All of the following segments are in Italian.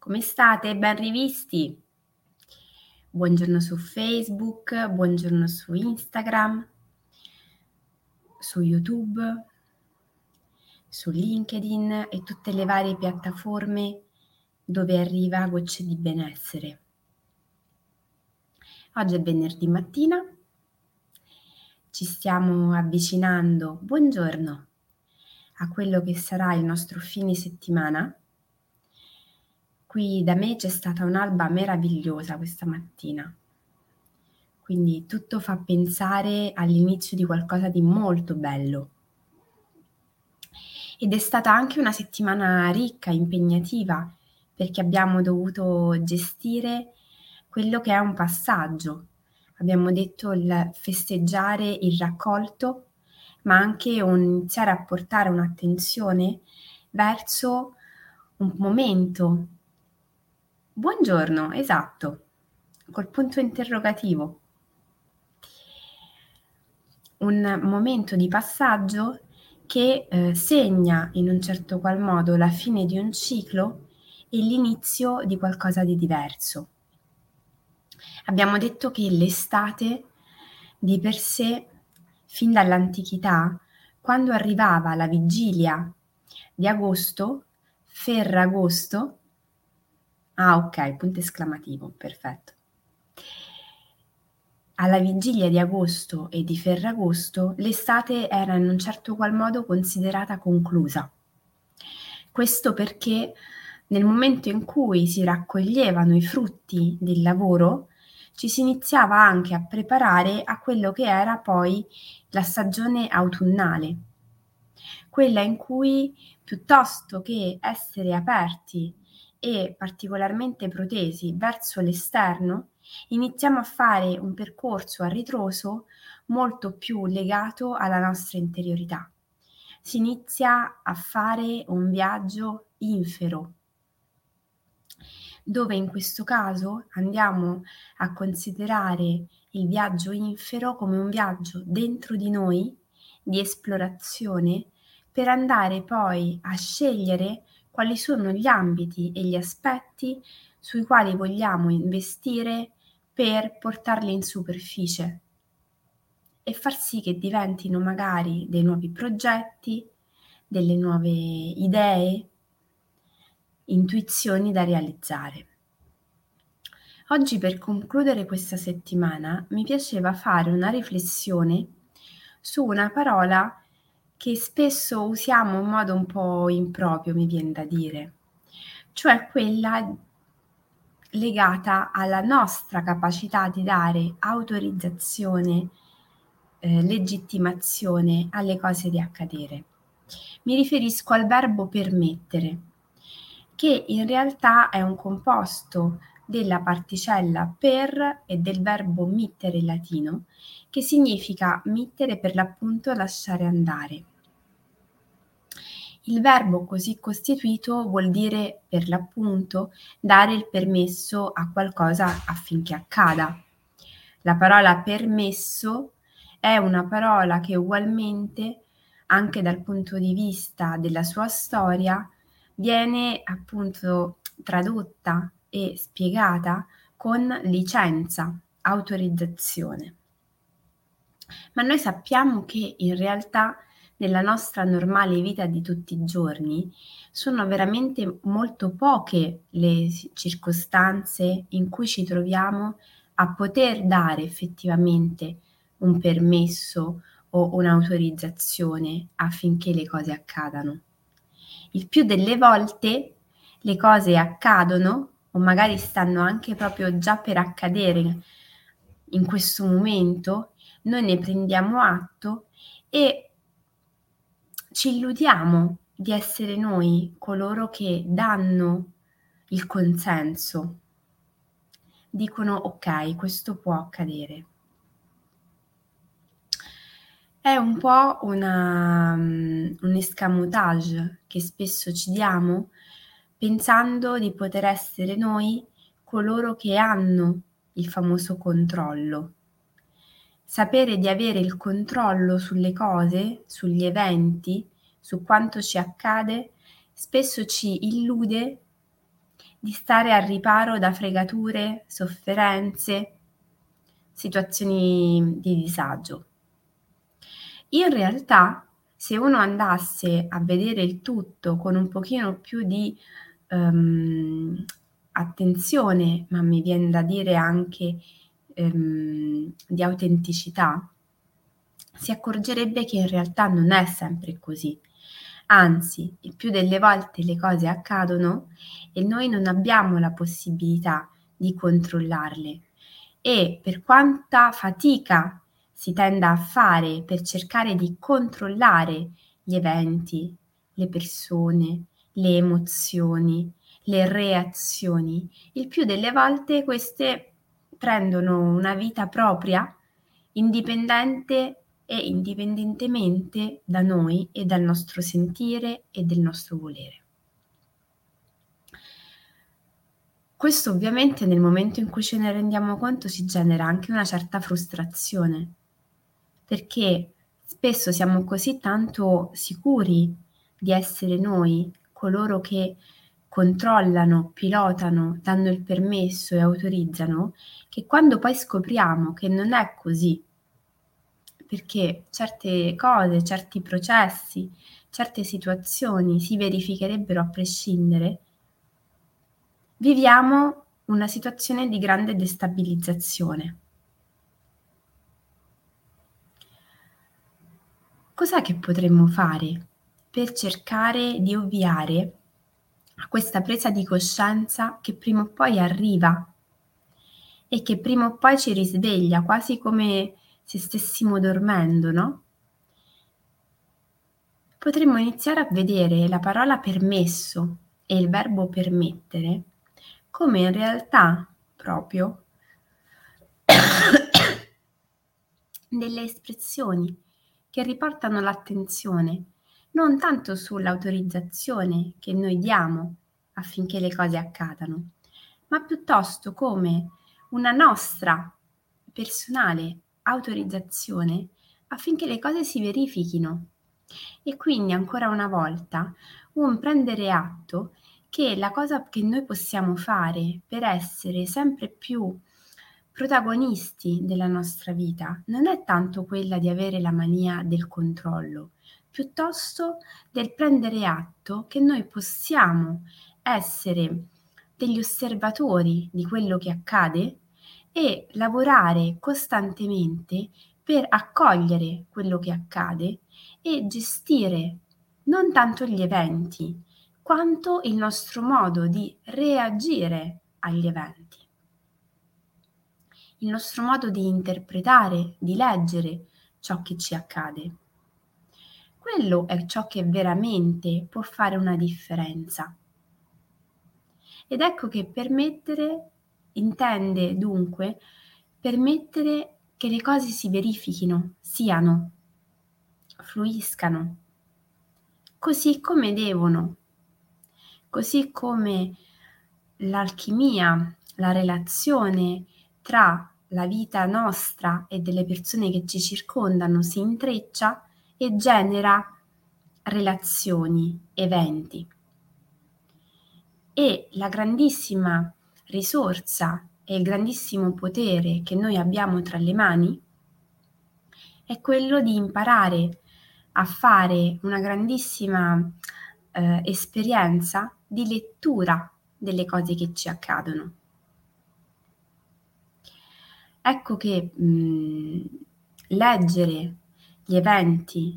Come state? Ben rivisti? Buongiorno su Facebook, buongiorno su Instagram, su YouTube, su LinkedIn e tutte le varie piattaforme dove arriva Gocce di Benessere. Oggi è venerdì mattina, ci stiamo avvicinando, buongiorno, a quello che sarà il nostro fine settimana. Qui da me c'è stata un'alba meravigliosa questa mattina, quindi tutto fa pensare all'inizio di qualcosa di molto bello. Ed è stata anche una settimana ricca, impegnativa, perché abbiamo dovuto gestire quello che è un passaggio. Abbiamo detto il festeggiare il raccolto, ma anche iniziare a portare un'attenzione verso un momento. Buongiorno, esatto, col punto interrogativo. Un momento di passaggio che segna in un certo qual modo la fine di un ciclo e l'inizio di qualcosa di diverso. Abbiamo detto che l'estate di per sé, fin dall'antichità, quando arrivava la vigilia di agosto, Ferragosto, ah ok, punto esclamativo, perfetto. Alla vigilia di agosto e di Ferragosto l'estate era in un certo qual modo considerata conclusa. Questo perché nel momento in cui si raccoglievano i frutti del lavoro ci si iniziava anche a preparare a quello che era poi la stagione autunnale, quella in cui piuttosto che essere aperti e particolarmente protesi verso l'esterno, iniziamo a fare un percorso a ritroso molto più legato alla nostra interiorità. Si inizia a fare un viaggio infero, dove in questo caso andiamo a considerare il viaggio infero come un viaggio dentro di noi, di esplorazione, per andare poi a scegliere quali sono gli ambiti e gli aspetti sui quali vogliamo investire per portarli in superficie e far sì che diventino magari dei nuovi progetti, delle nuove idee, intuizioni da realizzare. Oggi, per concludere questa settimana, mi piaceva fare una riflessione su una parola che spesso usiamo in modo un po' improprio, mi viene da dire, cioè quella legata alla nostra capacità di dare autorizzazione, legittimazione alle cose di accadere. Mi riferisco al verbo permettere, che in realtà è un composto della particella per e del verbo mittere in latino, che significa mittere per l'appunto lasciare andare. Il verbo così costituito vuol dire per l'appunto dare il permesso a qualcosa affinché accada. La parola permesso è una parola che ugualmente, anche dal punto di vista della sua storia, viene appunto tradotta e spiegata con licenza, autorizzazione. Ma noi sappiamo che in realtà nella nostra normale vita di tutti i giorni sono veramente molto poche le circostanze in cui ci troviamo a poter dare effettivamente un permesso o un'autorizzazione affinché le cose accadano. Il più delle volte le cose accadono o magari stanno anche proprio già per accadere in questo momento, noi ne prendiamo atto e ci illudiamo di essere noi coloro che danno il consenso, dicono ok, questo può accadere. È un po' un escamotage che spesso ci diamo pensando di poter essere noi coloro che hanno il famoso controllo. Sapere di avere il controllo sulle cose, sugli eventi, su quanto ci accade, spesso ci illude di stare al riparo da fregature, sofferenze, situazioni di disagio. In realtà, se uno andasse a vedere il tutto con un pochino più di attenzione, ma mi viene da dire anche di autenticità, si accorgerebbe che in realtà non è sempre così. Anzi, il più delle volte le cose accadono e noi non abbiamo la possibilità di controllarle. E per quanta fatica si tenda a fare per cercare di controllare gli eventi, le persone, le emozioni, le reazioni, il più delle volte queste prendono una vita propria, indipendente e indipendentemente da noi e dal nostro sentire e del nostro volere. Questo ovviamente nel momento in cui ce ne rendiamo conto ci genera anche una certa frustrazione, perché spesso siamo così tanto sicuri di essere noi coloro che controllano, pilotano, danno il permesso e autorizzano, che quando poi scopriamo che non è così, perché certe cose, certi processi, certe situazioni si verificherebbero a prescindere, viviamo una situazione di grande destabilizzazione. Cos'è che potremmo fare per cercare di ovviare a questa presa di coscienza che prima o poi arriva e che prima o poi ci risveglia, quasi come se stessimo dormendo, no? Potremmo iniziare a vedere la parola permesso e il verbo permettere come in realtà proprio delle espressioni che riportano l'attenzione non tanto sull'autorizzazione che noi diamo affinché le cose accadano, ma piuttosto come una nostra personale autorizzazione affinché le cose si verifichino. E quindi ancora una volta un prendere atto che la cosa che noi possiamo fare per essere sempre più protagonisti della nostra vita non è tanto quella di avere la mania del controllo, piuttosto del prendere atto che noi possiamo essere degli osservatori di quello che accade e lavorare costantemente per accogliere quello che accade e gestire non tanto gli eventi, quanto il nostro modo di reagire agli eventi, il nostro modo di interpretare, di leggere ciò che ci accade. Quello è ciò che veramente può fare una differenza. Ed ecco che permettere intende dunque permettere che le cose si verifichino, siano, fluiscano, così come devono. Così come l'alchimia, la relazione tra la vita nostra e delle persone che ci circondano si intreccia e genera relazioni, eventi. E la grandissima risorsa e il grandissimo potere che noi abbiamo tra le mani è quello di imparare a fare una grandissima esperienza di lettura delle cose che ci accadono. Ecco che leggere gli eventi,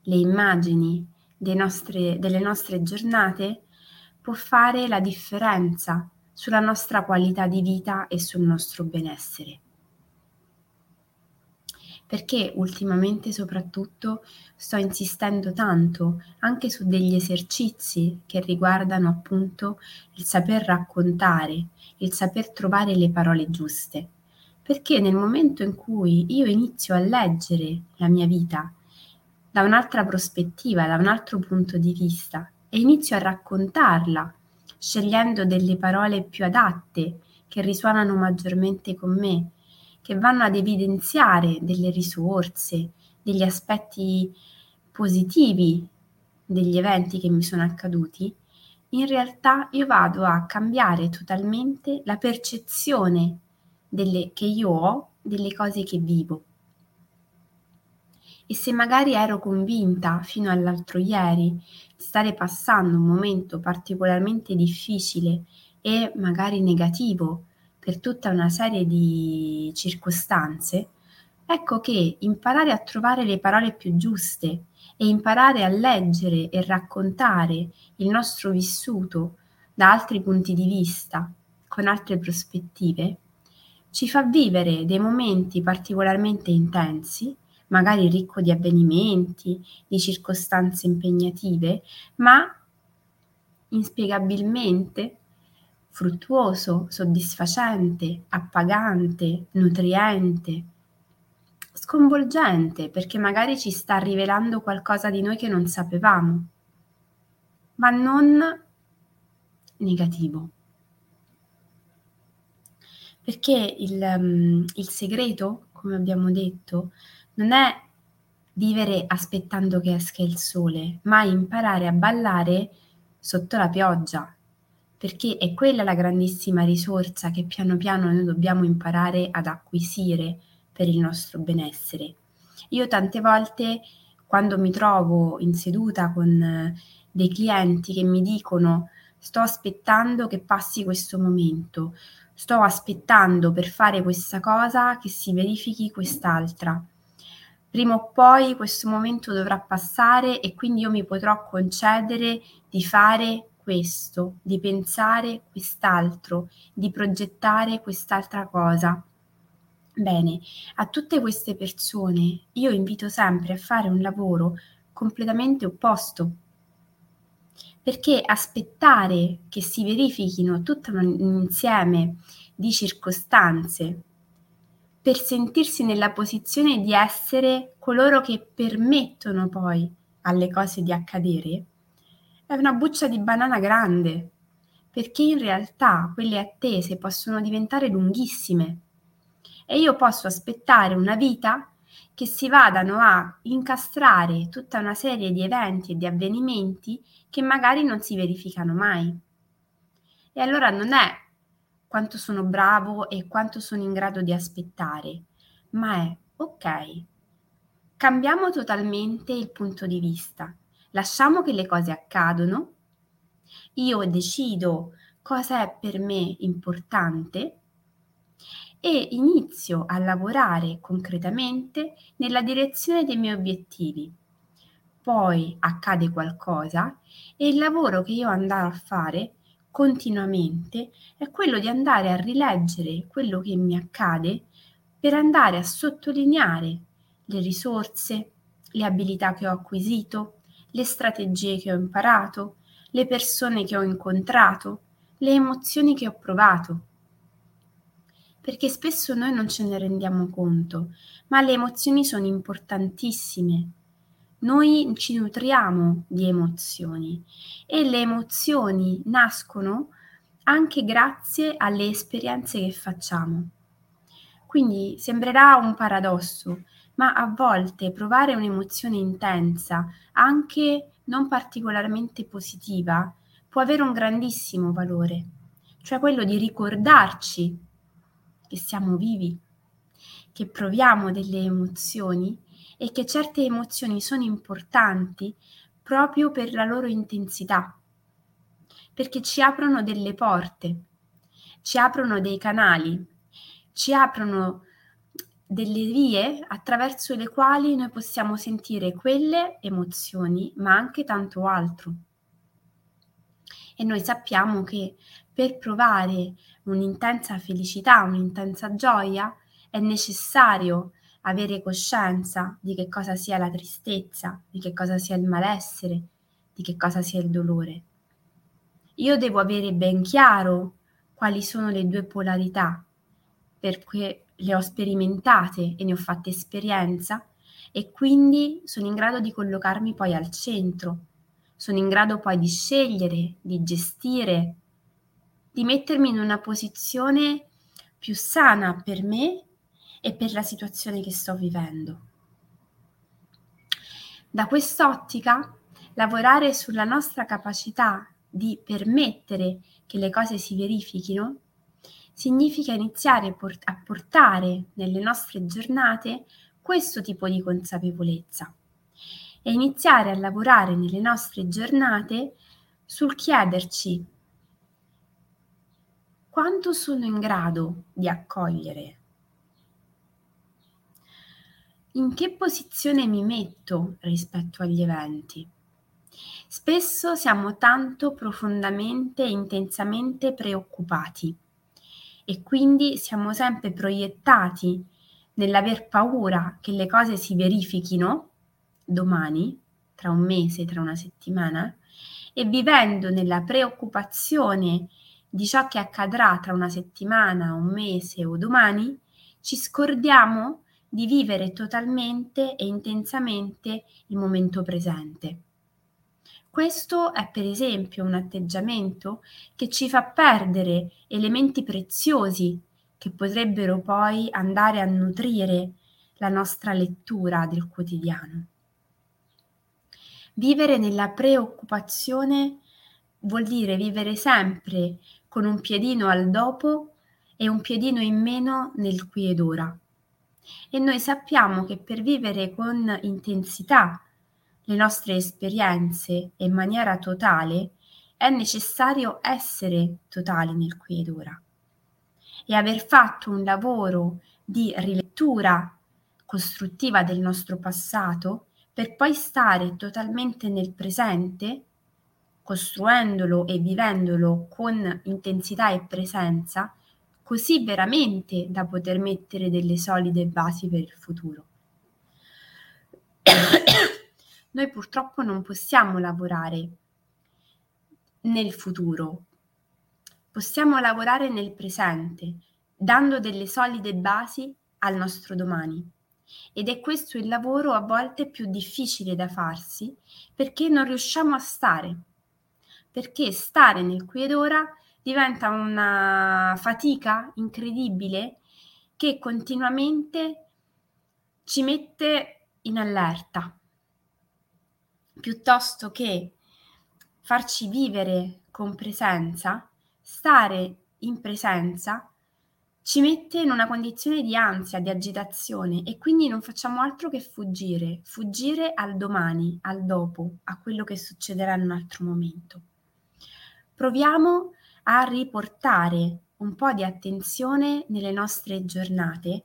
le immagini delle nostre giornate può fare la differenza sulla nostra qualità di vita e sul nostro benessere. Perché ultimamente soprattutto sto insistendo tanto anche su degli esercizi che riguardano appunto il saper raccontare, il saper trovare le parole giuste. Perché nel momento in cui io inizio a leggere la mia vita da un'altra prospettiva, da un altro punto di vista, e inizio a raccontarla scegliendo delle parole più adatte che risuonano maggiormente con me, che vanno ad evidenziare delle risorse, degli aspetti positivi degli eventi che mi sono accaduti, in realtà io vado a cambiare totalmente la percezione che io ho delle cose che vivo. E se magari ero convinta fino all'altro ieri di stare passando un momento particolarmente difficile e magari negativo per tutta una serie di circostanze, ecco che imparare a trovare le parole più giuste e imparare a leggere e raccontare il nostro vissuto da altri punti di vista, con altre prospettive, ci fa vivere dei momenti particolarmente intensi, magari ricco di avvenimenti, di circostanze impegnative, ma inspiegabilmente fruttuoso, soddisfacente, appagante, nutriente, sconvolgente, perché magari ci sta rivelando qualcosa di noi che non sapevamo, ma non negativo. Perché il segreto, come abbiamo detto, non è vivere aspettando che esca il sole, ma imparare a ballare sotto la pioggia, perché è quella la grandissima risorsa che piano piano noi dobbiamo imparare ad acquisire per il nostro benessere. Io tante volte, quando mi trovo in seduta con dei clienti che mi dicono «sto aspettando che passi questo momento», «sto aspettando per fare questa cosa che si verifichi quest'altra», prima o poi questo momento dovrà passare e quindi io mi potrò concedere di fare questo, di pensare quest'altro, di progettare quest'altra cosa. Bene, a tutte queste persone io invito sempre a fare un lavoro completamente opposto, perché aspettare che si verifichino tutto un insieme di circostanze per sentirsi nella posizione di essere coloro che permettono poi alle cose di accadere, è una buccia di banana grande, perché in realtà quelle attese possono diventare lunghissime e io posso aspettare una vita che si vadano a incastrare tutta una serie di eventi e di avvenimenti che magari non si verificano mai. E allora non è quanto sono bravo e quanto sono in grado di aspettare, ma è ok, cambiamo totalmente il punto di vista, lasciamo che le cose accadano, io decido cosa è per me importante e inizio a lavorare concretamente nella direzione dei miei obiettivi. Poi accade qualcosa e il lavoro che io andrò a fare continuamente è quello di andare a rileggere quello che mi accade per andare a sottolineare le risorse, le abilità che ho acquisito, le strategie che ho imparato, le persone che ho incontrato, le emozioni che ho provato. Perché spesso noi non ce ne rendiamo conto, ma le emozioni sono importantissime. Noi ci nutriamo di emozioni e le emozioni nascono anche grazie alle esperienze che facciamo. Quindi sembrerà un paradosso, ma a volte provare un'emozione intensa, anche non particolarmente positiva, può avere un grandissimo valore, cioè quello di ricordarci che siamo vivi, che proviamo delle emozioni e che certe emozioni sono importanti proprio per la loro intensità, perché ci aprono delle porte, ci aprono dei canali, ci aprono delle vie attraverso le quali noi possiamo sentire quelle emozioni, ma anche tanto altro. E noi sappiamo che per provare un'intensa felicità, un'intensa gioia, è necessario avere coscienza di che cosa sia la tristezza, di che cosa sia il malessere, di che cosa sia il dolore. Io devo avere ben chiaro quali sono le due polarità, perché le ho sperimentate e ne ho fatta esperienza e quindi sono in grado di collocarmi poi al centro, sono in grado poi di scegliere, di gestire, di mettermi in una posizione più sana per me e per la situazione che sto vivendo. Da quest'ottica, lavorare sulla nostra capacità di permettere che le cose si verifichino, significa iniziare a portare nelle nostre giornate questo tipo di consapevolezza e iniziare a lavorare nelle nostre giornate sul chiederci quanto sono in grado di accogliere, in che posizione mi metto rispetto agli eventi. Spesso siamo tanto profondamente e intensamente preoccupati e quindi siamo sempre proiettati nell'aver paura che le cose si verifichino domani, tra un mese, tra una settimana, e vivendo nella preoccupazione di ciò che accadrà tra una settimana, un mese o domani, ci scordiamo di vivere totalmente e intensamente il momento presente. Questo è per esempio un atteggiamento che ci fa perdere elementi preziosi che potrebbero poi andare a nutrire la nostra lettura del quotidiano. Vivere nella preoccupazione vuol dire vivere sempre con un piedino al dopo e un piedino in meno nel qui ed ora. E noi sappiamo che per vivere con intensità le nostre esperienze e in maniera totale è necessario essere totali nel qui ed ora e aver fatto un lavoro di rilettura costruttiva del nostro passato per poi stare totalmente nel presente, costruendolo e vivendolo con intensità e presenza, così veramente da poter mettere delle solide basi per il futuro. Noi purtroppo non possiamo lavorare nel futuro, possiamo lavorare nel presente, dando delle solide basi al nostro domani. Ed è questo il lavoro a volte più difficile da farsi, perché non riusciamo a stare, perché stare nel qui ed ora diventa una fatica incredibile che continuamente ci mette in allerta, piuttosto che farci vivere con presenza. Stare in presenza ci mette in una condizione di ansia, di agitazione, e quindi non facciamo altro che fuggire al domani, al dopo, a quello che succederà in un altro momento. Proviamo a riportare un po' di attenzione nelle nostre giornate,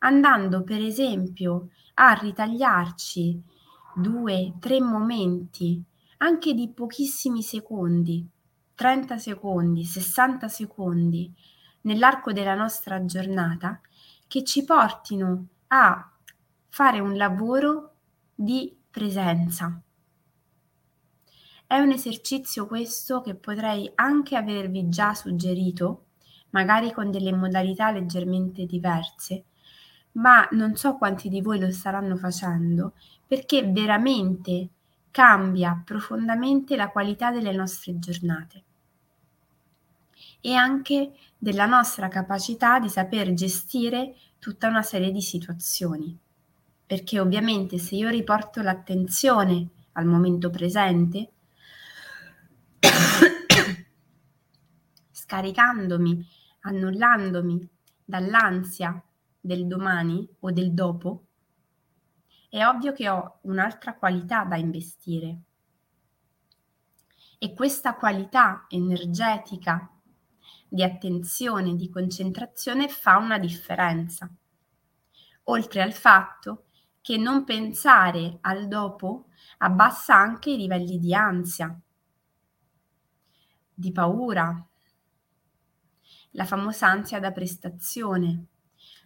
andando per esempio a ritagliarci 2-3 momenti, anche di pochissimi secondi, 30 secondi, 60 secondi, nell'arco della nostra giornata, che ci portino a fare un lavoro di presenza. È un esercizio questo che potrei anche avervi già suggerito, magari con delle modalità leggermente diverse, ma non so quanti di voi lo staranno facendo, perché veramente cambia profondamente la qualità delle nostre giornate e anche della nostra capacità di saper gestire tutta una serie di situazioni, perché ovviamente se io riporto l'attenzione al momento presente, scaricandomi, annullandomi dall'ansia del domani o del dopo, è ovvio che ho un'altra qualità da investire. E questa qualità energetica di attenzione, di concentrazione fa una differenza. Oltre al fatto che non pensare al dopo abbassa anche i livelli di ansia, di paura, la famosa ansia da prestazione.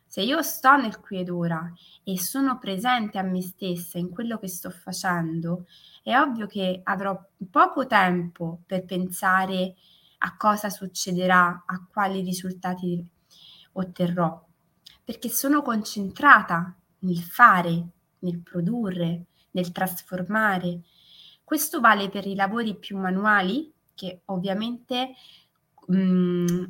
Se io sto nel qui ed ora e sono presente a me stessa in quello che sto facendo, è ovvio che avrò poco tempo per pensare a cosa succederà, a quali risultati otterrò, perché sono concentrata nel fare, nel produrre, nel trasformare. Questo vale per i lavori più manuali, che ovviamente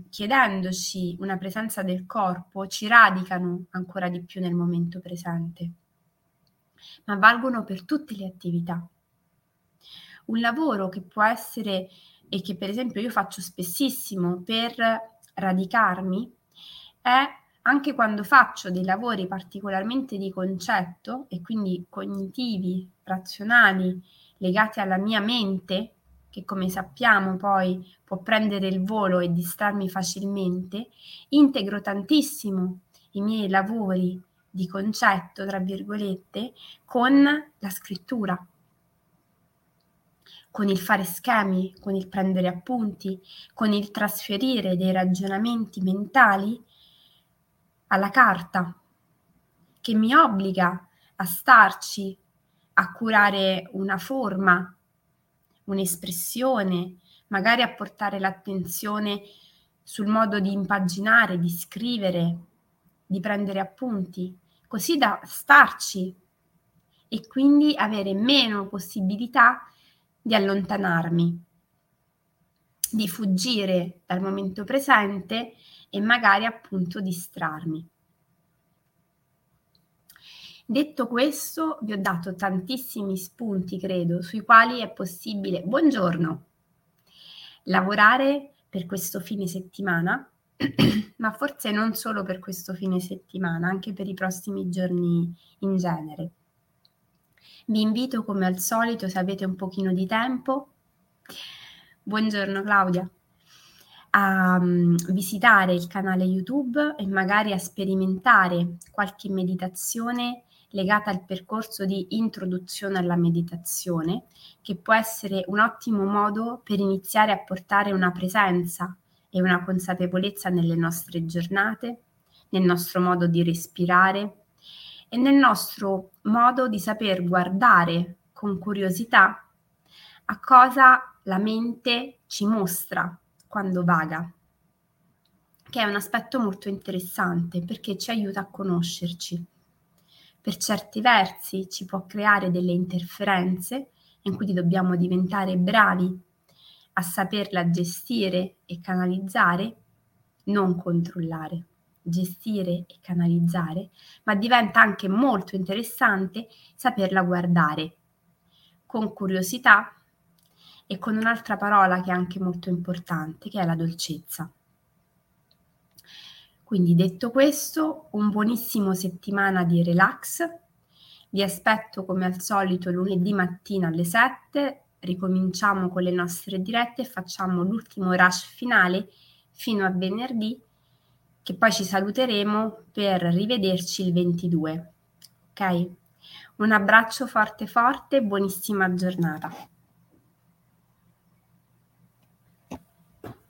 chiedendoci una presenza del corpo ci radicano ancora di più nel momento presente, ma valgono per tutte le attività. Un lavoro che può essere e che per esempio io faccio spessissimo per radicarmi, è anche quando faccio dei lavori particolarmente di concetto e quindi cognitivi, razionali, legati alla mia mente, che come sappiamo poi può prendere il volo e distrarmi facilmente, integro tantissimo i miei lavori di concetto, tra virgolette, con la scrittura, con il fare schemi, con il prendere appunti, con il trasferire dei ragionamenti mentali alla carta, che mi obbliga a starci, a curare una forma, un'espressione, magari a portare l'attenzione sul modo di impaginare, di scrivere, di prendere appunti, così da starci e quindi avere meno possibilità di allontanarmi, di fuggire dal momento presente e magari appunto distrarmi. Detto questo, vi ho dato tantissimi spunti, credo, sui quali è possibile, buongiorno, lavorare per questo fine settimana, ma forse non solo per questo fine settimana, anche per i prossimi giorni in genere. Vi invito come al solito, se avete un pochino di tempo, buongiorno Claudia, a visitare il canale YouTube e magari a sperimentare qualche meditazione legata al percorso di introduzione alla meditazione, che può essere un ottimo modo per iniziare a portare una presenza e una consapevolezza nelle nostre giornate, nel nostro modo di respirare e nel nostro modo di saper guardare con curiosità a cosa la mente ci mostra quando vaga, che è un aspetto molto interessante perché ci aiuta a conoscerci. Per certi versi ci può creare delle interferenze in cui dobbiamo diventare bravi a saperla gestire e canalizzare, non controllare, gestire e canalizzare, ma diventa anche molto interessante saperla guardare con curiosità e con un'altra parola che è anche molto importante, che è la dolcezza. Quindi detto questo, un buonissimo settimana di relax, vi aspetto come al solito lunedì mattina alle 7, ricominciamo con le nostre dirette e facciamo l'ultimo rush finale fino a venerdì, che poi ci saluteremo per rivederci il 22, ok? Un abbraccio forte forte, buonissima giornata.